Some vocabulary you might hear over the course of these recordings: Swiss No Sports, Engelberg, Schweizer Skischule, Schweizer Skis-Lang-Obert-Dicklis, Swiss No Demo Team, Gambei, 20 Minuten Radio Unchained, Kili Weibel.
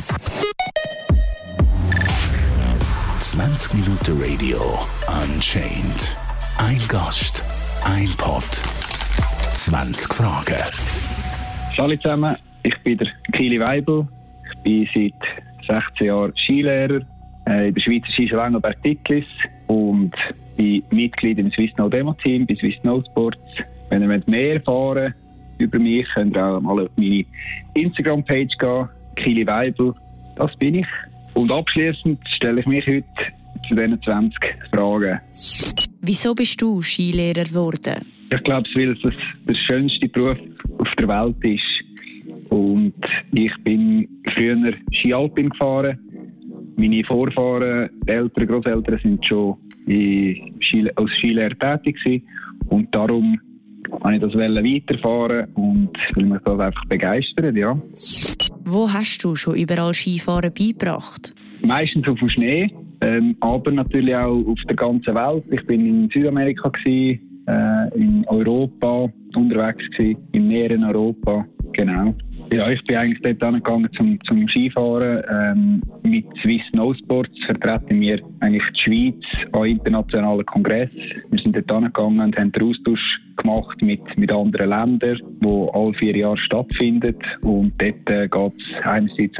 20 Minuten Radio Unchained. Ein Gast, ein Pod, 20 Fragen. Hallo zusammen, ich bin der Kili Weibel. Ich bin seit 16 Jahren Skilehrer in der Schweizer Skis-Lang-Obert-Dicklis und bin Mitglied im Swiss No Demo Team, bei Swiss No Sports. Wenn ihr mehr erfahren wollt über mich, könnt ihr auch mal auf meine Instagram-Page gehen. Kili Weibel, das bin ich. Und abschließend stelle ich mich heute zu diesen 20 Fragen. Wieso bist du Skilehrer geworden? Ich glaube, weil es der schönste Beruf auf der Welt ist. Und ich bin früher Skialpin gefahren. Meine Vorfahren, Eltern, Großeltern sind schon als Skilehrer tätig gewesen. Und darum wollte ich das weiterfahren und will mich das einfach begeistern. Ja. Wo hast du schon überall Skifahren beigebracht? Meistens auf dem Schnee, aber natürlich auch auf der ganzen Welt. Ich war in Südamerika, in Europa unterwegs, im näheren Europa. Genau. Ja, ich bin eigentlich dort angegangen zum Skifahren. Mit Swiss No Sports vertreten wir eigentlich die Schweiz an internationalen Kongressen. Wir sind dort angegangen und haben den Austausch gemacht mit anderen Ländern, die alle 4 Jahre stattfindet. Und dort geht es einerseits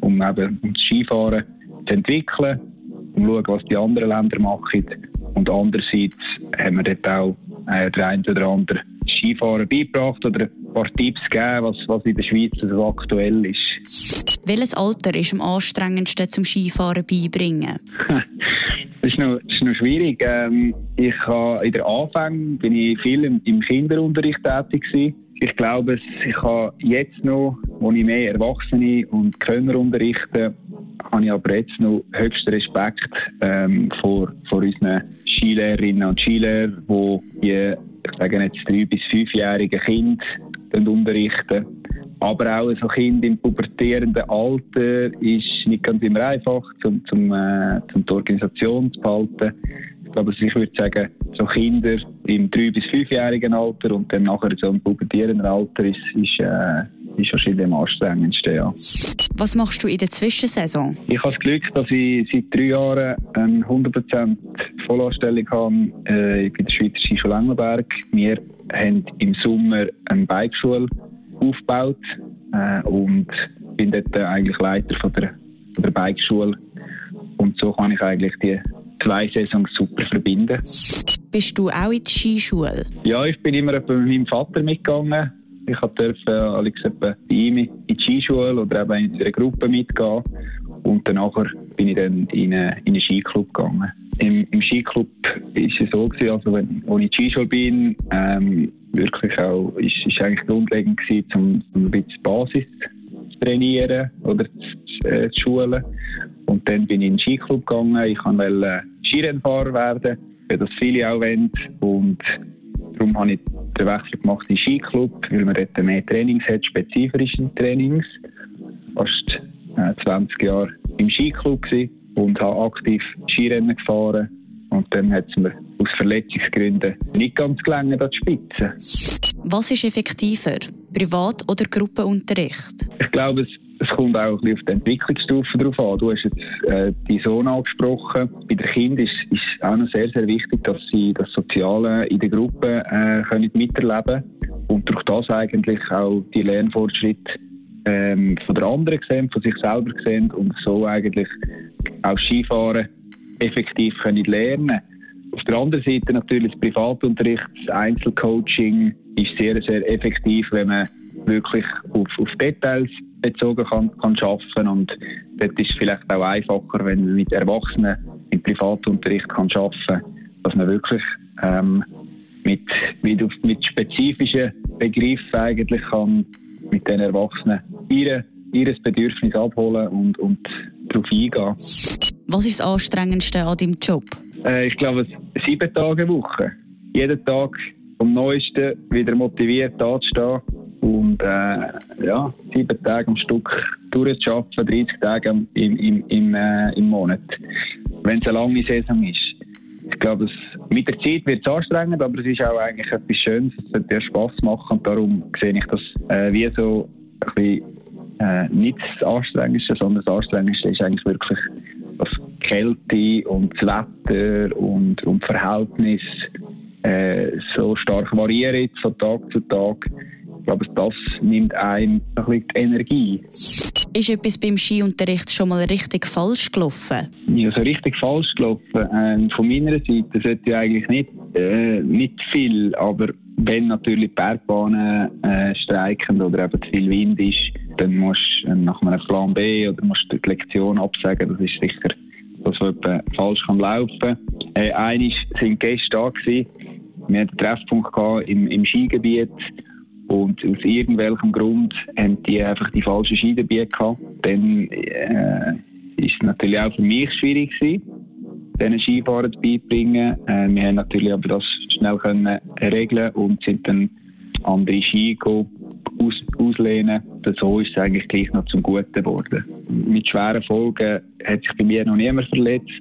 um das Skifahren zu entwickeln, um zu schauen, was die anderen Länder machen. Und andererseits haben wir dort auch den einen oder anderen Skifahren beigebracht oder ein paar Tipps gegeben, was in der Schweiz also aktuell ist. Welches Alter ist am anstrengendsten zum Skifahren beibringen? Das ist noch schwierig. In den Anfängen bin ich viel im Kinderunterricht tätig gewesen. Ich glaube, ich habe jetzt noch, wo ich mehr Erwachsene und Könner unterrichte, habe ich aber jetzt noch höchsten Respekt vor unseren Skilehrerinnen und Skilehrern, die jetzt 3- bis 5-jährige Kinder unterrichten. Aber auch so Kinder im pubertierenden Alter ist nicht ganz immer einfach, um die Organisation zu behalten. Ich glaube, ich würde sagen, so Kinder im 3- bis 5-jährigen Alter und dann nachher so im pubertierenden Alter ist wahrscheinlich am anstrengendsten, ja. Was machst du in der Zwischensaison? Ich habe das Glück, dass ich seit 3 Jahren eine 100% Vollanstellung habe bei der Schweizer Skischule Engelberg. Wir haben im Sommer eine Bikeschule aufgebaut und bin dort eigentlich Leiter von der Bikeschule. Und so kann ich eigentlich die 2 Saisons super verbinden. Bist du auch in der Skischule? Ja, ich bin immer mit meinem Vater mitgegangen. Ich durfte Alex bei ihm in die Skischule oder eben in einer Gruppe mitgehen. Und danach bin ich dann in einen Skiclub gegangen. Im Skiclub ist es so gewesen, also als ich in die Skischule bin, wirklich auch, ist eigentlich grundlegend gewesen, um ein bisschen Basis zu trainieren oder zu schulen. Und dann bin ich in den Skiclub gegangen. Ich wollte Skirennfahrer werden, wie das viele auch wollen. Und darum habe ich den Wechsel gemacht in den Skiclub, weil man dort mehr Trainings hat, spezifische Trainings. Fast 20 Jahre im Skiclub gewesen und habe aktiv Skirennen gefahren. Und dann hat es mir aus Verletzungsgründen nicht ganz gelangt an die Spitze. Was ist effektiver, Privat- oder Gruppenunterricht? Ich glaube, es kommt auch ein bisschen auf die Entwicklungsstufe drauf an. Du hast jetzt deinen Sohn angesprochen. Bei den Kindern ist auch noch sehr, sehr wichtig, dass sie das Soziale in der Gruppe können miterleben können und durch das eigentlich auch die Lernfortschritte von den anderen sehen, von sich selber sehen und so eigentlich auch Skifahren effektiv können lernen. Auf der anderen Seite natürlich das Privatunterricht, das Einzelcoaching ist sehr, sehr effektiv, wenn man wirklich auf Details bezogen kann arbeiten. Und das ist vielleicht auch einfacher, wenn man mit Erwachsenen im Privatunterricht kann arbeiten kann, dass man wirklich mit spezifischen Begriffen eigentlich kann mit den Erwachsenen ihres Bedürfnis abholen und darauf eingehen. Was ist das Anstrengendste an deinem Job? Ich glaube, 7 Tage Woche. Jeden Tag am Neuesten wieder motiviert anzustehen und 7 Tage am Stück durchzuarbeiten, 30 Tage im Monat, wenn es eine lange Saison ist. Ich glaube, mit der Zeit wird es anstrengend, aber es ist auch eigentlich etwas Schönes, es wird sehr Spass machen und darum sehe ich das wie so ein bisschen nicht das Anstrengendste, sondern das Anstrengendste ist eigentlich wirklich das Kälte und das Wetter und das Verhältnis so stark variieren von Tag zu Tag. Ich glaube, das nimmt einem ein bisschen die Energie. Ist etwas beim Skiunterricht schon mal richtig falsch gelaufen? Ja, so richtig falsch gelaufen. Von meiner Seite sollte ja eigentlich nicht viel, aber wenn natürlich die Bergbahnen streiken oder eben zu viel Wind ist, dann musst du nach einem Plan B oder musst die Lektion absagen. Das ist sicher, dass man falsch laufen kann. Einmal sind Gäste da gewesen. Wir hatten einen Treffpunkt im Skigebiet. Und aus irgendwelchem Grund haben die einfach die falschen Ski dabei gehabt. Dann ist es natürlich auch für mich schwierig gewesen, diesen Skifahrern beizubringen. Wir haben natürlich aber das schnell können regeln und sind dann andere Ski auslehnen. So ist es eigentlich gleich noch zum Guten geworden. Mit schweren Folgen hat sich bei mir noch niemand verletzt.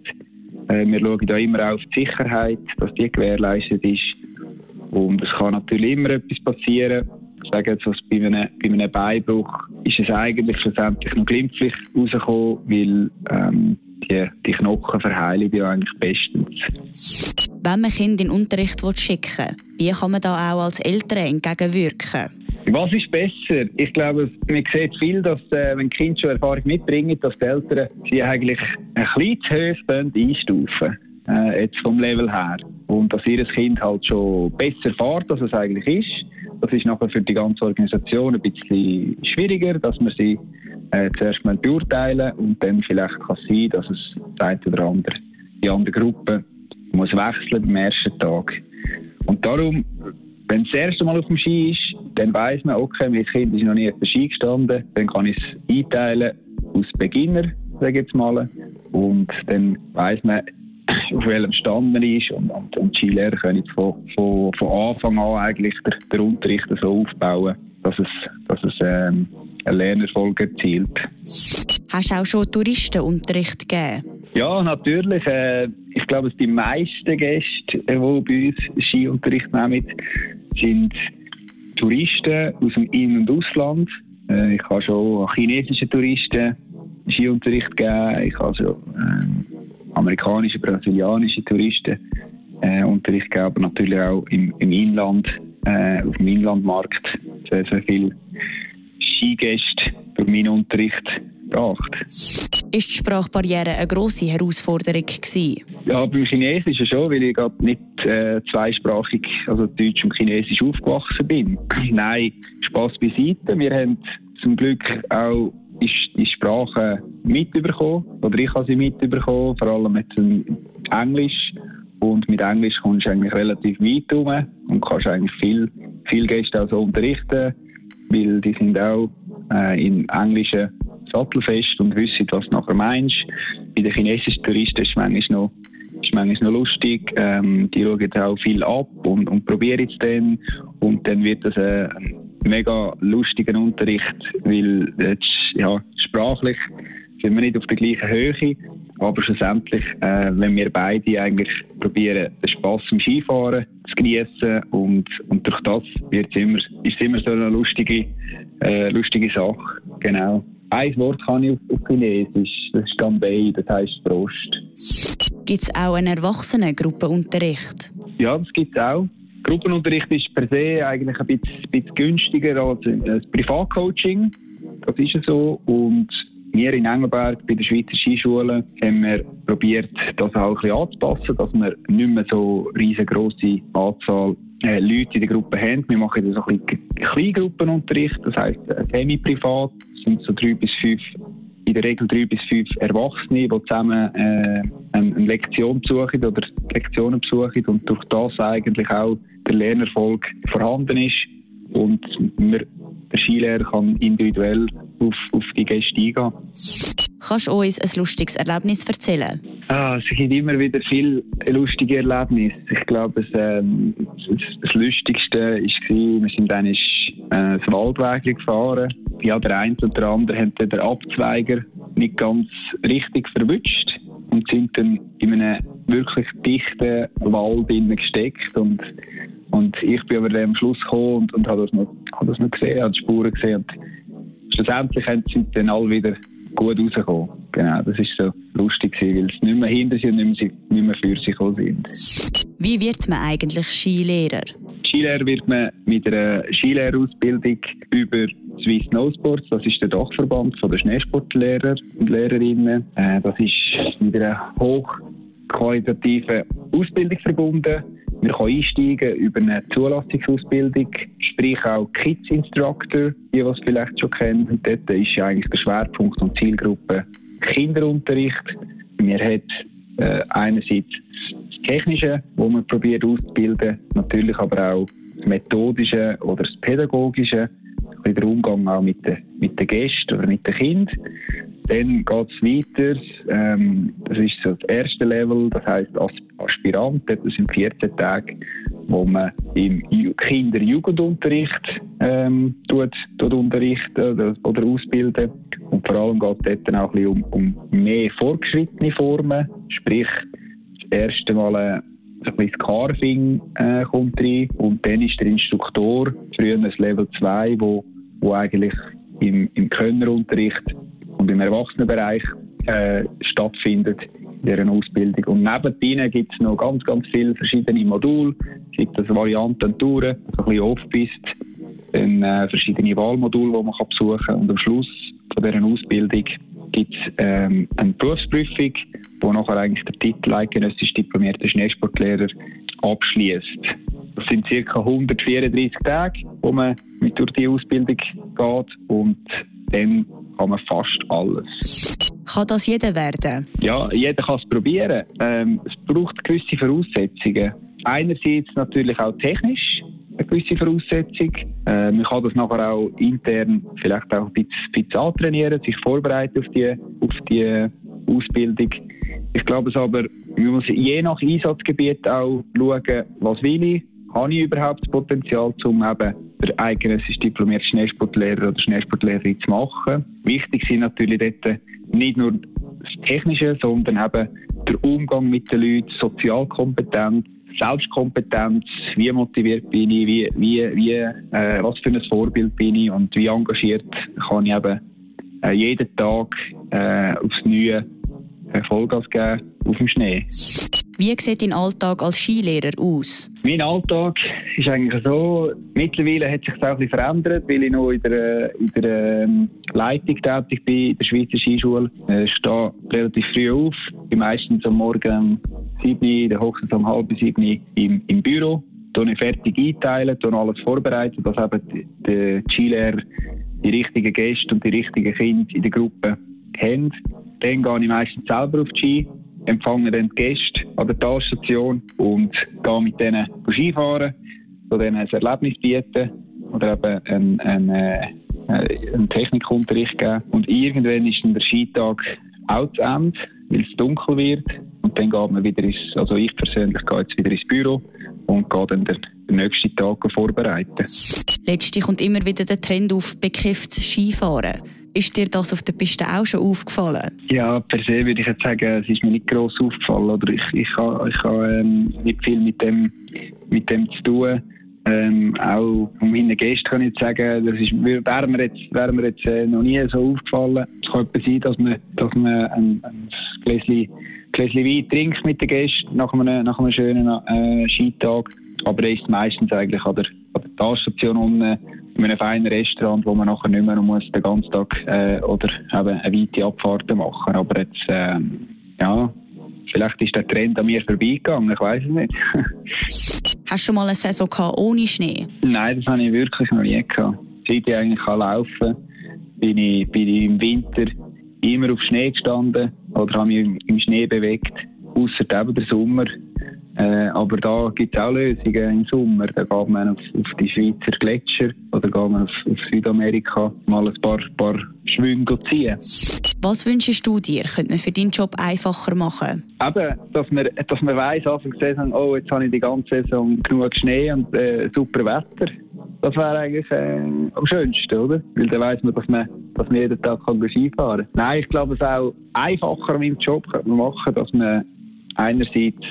Wir schauen da immer auf die Sicherheit, dass die gewährleistet ist. Und es kann natürlich immer etwas passieren. Ich sage jetzt, was bei einem Beinbruch ist es eigentlich schlussendlich noch glimpflich rausgekommen, weil die Knochen verheilen ja eigentlich bestens. Wenn man Kinder in den Unterricht schicken will, wie kann man da auch als Eltern entgegenwirken? Was ist besser? Ich glaube, man sieht viel, dass wenn Kinder schon Erfahrung mitbringen, dass die Eltern sie eigentlich ein bisschen zu hoch einstufen. Jetzt vom Level her. Und dass ihr Kind halt schon besser fährt, als es eigentlich ist. Das ist nachher für die ganze Organisation ein bisschen schwieriger, dass man sie zuerst mal beurteilen und dann vielleicht kann es sein, dass es die eine oder andere, die andere Gruppe muss wechseln beim ersten Tag. Und darum, wenn es das erste Mal auf dem Ski ist, dann weiss man, okay, mein Kind ist noch nie auf dem Ski gestanden, dann kann ich es einteilen aus Beginner, sage ich jetzt mal, und dann weiss man, auf welchem Stand man ist und die Skilehrer können jetzt von Anfang an eigentlich den Unterricht so aufbauen, dass es einen Lernerfolg erzielt. Hast du auch schon Touristenunterricht gegeben? Ja, natürlich. Ich glaube, die meisten Gäste, die bei uns Skiunterricht nehmen, sind Touristen aus dem In- und Ausland. Ich habe schon chinesischen Touristen Skiunterricht gegeben. Ich habe schon amerikanische, brasilianische Touristen Unterricht geben, aber natürlich auch im Inland, auf dem Inlandmarkt sehr, sehr viele Skigäste durch meinen Unterricht gebracht. Ist die Sprachbarriere eine grosse Herausforderung gewesen? Ja, beim Chinesischen schon, weil ich gerade nicht zweisprachig, also Deutsch und Chinesisch, aufgewachsen bin. Nein, Spass beiseite. Wir haben zum Glück auch die Sprache mitbekommen, oder ich habe sie mitbekommen, vor allem mit Englisch. Und mit Englisch kommst du eigentlich relativ weit rum und kannst eigentlich viel Gäste auch so unterrichten, weil die sind auch in Englischen sattelfest und wissen, was du nachher meinst. Bei den chinesischen Touristen ist es manchmal noch lustig, die schauen auch viel ab und probieren es dann. Und dann wird das mega lustigen Unterricht, weil ja, sprachlich sind wir nicht auf der gleichen Höhe, aber schlussendlich, wenn wir beide eigentlich probieren, den Spass am Skifahren zu genießen und durch das ist es immer so eine lustige Sache. Genau. Ein Wort kann ich auf Chinesisch, das ist Gambei, das heisst Prost. Gibt es auch einen Erwachsenen-Gruppenunterricht? Ja, das gibt es auch. Gruppenunterricht ist per se eigentlich ein bisschen günstiger als das Privatcoaching. Das ist ja so. Und wir in Engelberg bei der Schweizer Skischule haben wir probiert, das auch ein bisschen anzupassen, dass wir nicht mehr so riesengroße Anzahl Leute in der Gruppe haben. Wir machen jetzt so ein bisschen Kleingruppenunterricht. Das heisst, semi-privat sind so 3 bis 5, in der Regel 3 bis 5 Erwachsene, die zusammen eine Lektion besuchen oder Lektionen besuchen und durch das eigentlich auch der Lernerfolg vorhanden ist und der Skilehrer kann individuell auf die Gäste eingehen. Kannst du uns ein lustiges Erlebnis erzählen? Es gibt immer wieder viele lustige Erlebnisse. Ich glaube, das Lustigste war, wir sind dann das Waldweg gefahren. Ja, der eine oder andere hat den Abzweiger nicht ganz richtig verwischt und sind dann in einem wirklich dichten Wald gesteckt. Und ich bin aber dann am Schluss gekommen und habe das noch gesehen, habe die Spuren gesehen. schlussendlich sind dann alle wieder gut rausgekommen. Genau, das war so lustig, weil es nicht mehr hinter sich und nicht mehr für sich gekommen sind. Wie wird man eigentlich Skilehrer? Skilehrer wird man mit einer Skilehrerausbildung über Swiss No Sports. Das ist der Dachverband der Schneesportlehrer und Lehrerinnen. Das ist mit einer hochqualitativen Ausbildung verbunden. Man kann einsteigen über eine Zulassungsausbildung, sprich auch Kids Instructor, die was vielleicht schon kennen. Und dort ist eigentlich der Schwerpunkt und Zielgruppe Kinderunterricht. Man hat einerseits das Technische, das man probiert auszubilden, natürlich aber auch das Methodische oder das Pädagogische, der Umgang auch mit den Gästen oder mit den Kindern. Dann geht es weiter, das ist so das erste Level, das heisst Aspirant, das sind 14 Tage, wo man im Kinder-Jugendunterricht unterrichtet oder ausbildet. Und vor allem geht es dort auch ein bisschen um mehr fortgeschrittene Formen, sprich das erste Mal so ein bisschen Carving kommt rein und dann ist der Instruktor früher ein Level 2, wo eigentlich im Könnerunterricht und im Erwachsenenbereich stattfindet in dieser Ausbildung. Und neben denen gibt es noch ganz, ganz viele verschiedene Module. Es gibt also Varianten und Touren, so ein bisschen Off-Piste, dann verschiedene Wahlmodule, die man kann besuchen kann. Und am Schluss von dieser Ausbildung gibt es eine Berufsprüfung, wo nachher eigentlich der Titel eidgenössisch diplomierter Schneesportlehrer abschließt. Das sind ca. 134 Tage, wo man mit durch die Ausbildung geht und dann kann man fast alles. Kann das jeder werden? Ja, jeder kann es probieren. Es braucht gewisse Voraussetzungen. Einerseits natürlich auch technisch eine gewisse Voraussetzung. Man kann das nachher auch intern vielleicht auch ein bisschen antrainieren, sich vorbereiten auf die Ausbildung. Ich glaube es aber, man muss je nach Einsatzgebiet auch schauen, was will ich, habe ich überhaupt das Potenzial, um eben der eidgenössisch diplomierte Schneesportlehrer oder Schneesportlehrerin zu machen. Wichtig sind natürlich dort nicht nur das Technische, sondern eben der Umgang mit den Leuten, Sozialkompetenz, Selbstkompetenz, wie motiviert bin ich, wie was für ein Vorbild bin ich und wie engagiert kann ich eben jeden Tag aufs Neue Vollgas geben auf dem Schnee. Wie sieht dein Alltag als Skilehrer aus? Mein Alltag ist eigentlich so, mittlerweile hat sich das auch ein bisschen verändert, weil ich noch in der Leitung tätig bin, in der Schweizer Skischule. Ich stehe relativ früh auf, bin meistens am Morgen um 7 Uhr, höchstens um halb 7 Uhr im Büro. Ich fertig einteilen, alles vorbereiten, dass eben die Skilehrer die richtigen Gäste und die richtigen Kinder in der Gruppe haben. Dann gehe ich meistens selber auf die Ski, empfange dann die Gäste an der Talstation und gehe mit denen Skifahren, so denen ein Erlebnis bieten oder eben einen Technikunterricht geben. Und irgendwann ist dann der Skitag auch zu Ende, weil es dunkel wird. Und dann geht man wieder also ich persönlich gehe jetzt wieder ins Büro und gehe dann den nächsten Tag vorbereiten. Letztlich kommt immer wieder der Trend auf bekifftes Skifahren. Ist dir das auf der Piste auch schon aufgefallen? Ja, per se würde ich jetzt sagen, es ist mir nicht gross aufgefallen. Oder ich habe nicht viel mit dem zu tun. Auch meinen Gästen kann ich jetzt sagen, wäre mir jetzt noch nie so aufgefallen. Es kann sein, dass man ein Gläschen Wein trinkt mit den Gästen nach einem schönen Skitag. Aber er ist meistens eigentlich an der Talstation unten in einem feinen Restaurant, wo man nachher nicht mehr muss den ganzen Tag oder eben eine weite Abfahrt machen. Aber jetzt, ja, vielleicht ist der Trend an mir vorbeigegangen, ich weiss es nicht. Hast du schon mal eine Saison gehabt ohne Schnee? Nein, das habe ich wirklich noch nie gehabt. Seit ich eigentlich laufen kann, bin ich im Winter immer auf Schnee gestanden oder habe mich im Schnee bewegt, ausser eben der Sommer. Aber da gibt es auch Lösungen im Sommer. Da geht man auf die Schweizer Gletscher oder geht man auf Südamerika mal ein paar Schwünge ziehen. Was wünschst du dir, könnte man für deinen Job einfacher machen? Eben, dass man weiss, Anfang der Saison, oh, jetzt habe ich die ganze Saison genug Schnee und super Wetter. Das wäre eigentlich am schönsten, oder? Weil dann weiss man, dass man jeden Tag Ski fahren kann. Nein, ich glaube, es ist auch einfacher in meinem Job könnte man machen, dass man einerseits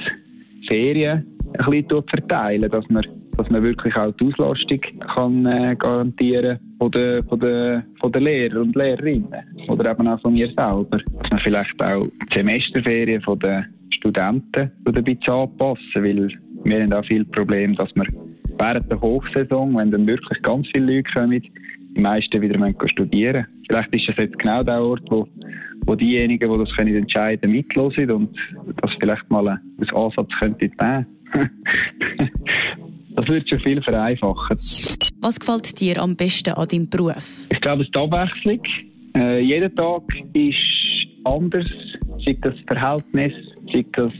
Ferien ein bisschen verteilen, dass man dass man wirklich auch die Auslastung kann, garantieren kann von den Lehrern und Lehrerinnen oder eben auch von mir selber. Dass man vielleicht auch die Semesterferien von den Studenten ein bisschen anpassen, weil wir haben auch viele Probleme, dass wir während der Hochsaison, wenn dann wirklich ganz viele Leute kommen, die meisten wieder studieren müssen. Vielleicht ist das jetzt genau der Ort, wo diejenigen, die das entscheiden können, mitlosen und das vielleicht mal als Ansatz könnte nehmen. Das würde schon viel vereinfachen. Was gefällt dir am besten an deinem Beruf? Ich glaube, die Abwechslung. Jeder Tag ist anders. Sei das Verhältnis, sei das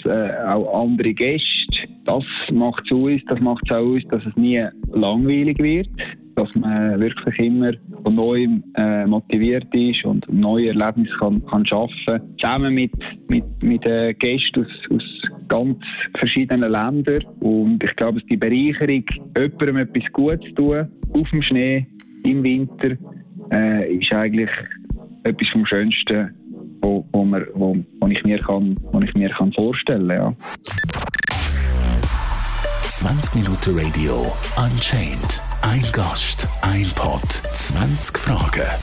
auch andere Gäste. Das macht es aus, das macht es auch aus, dass es nie langweilig wird. Dass man wirklich immer von Neuem motiviert ist und neue Erlebnisse kann schaffen kann. Zusammen mit Gästen aus ganz verschiedenen Ländern. Und ich glaube, es ist die Bereicherung, jemandem etwas Gutes zu tun, auf dem Schnee, im Winter, ist eigentlich etwas vom Schönsten, was ich mir vorstellen kann. Ja. 20 Minuten Radio Unchained. Ein Gast, ein Pod, 20 Fragen.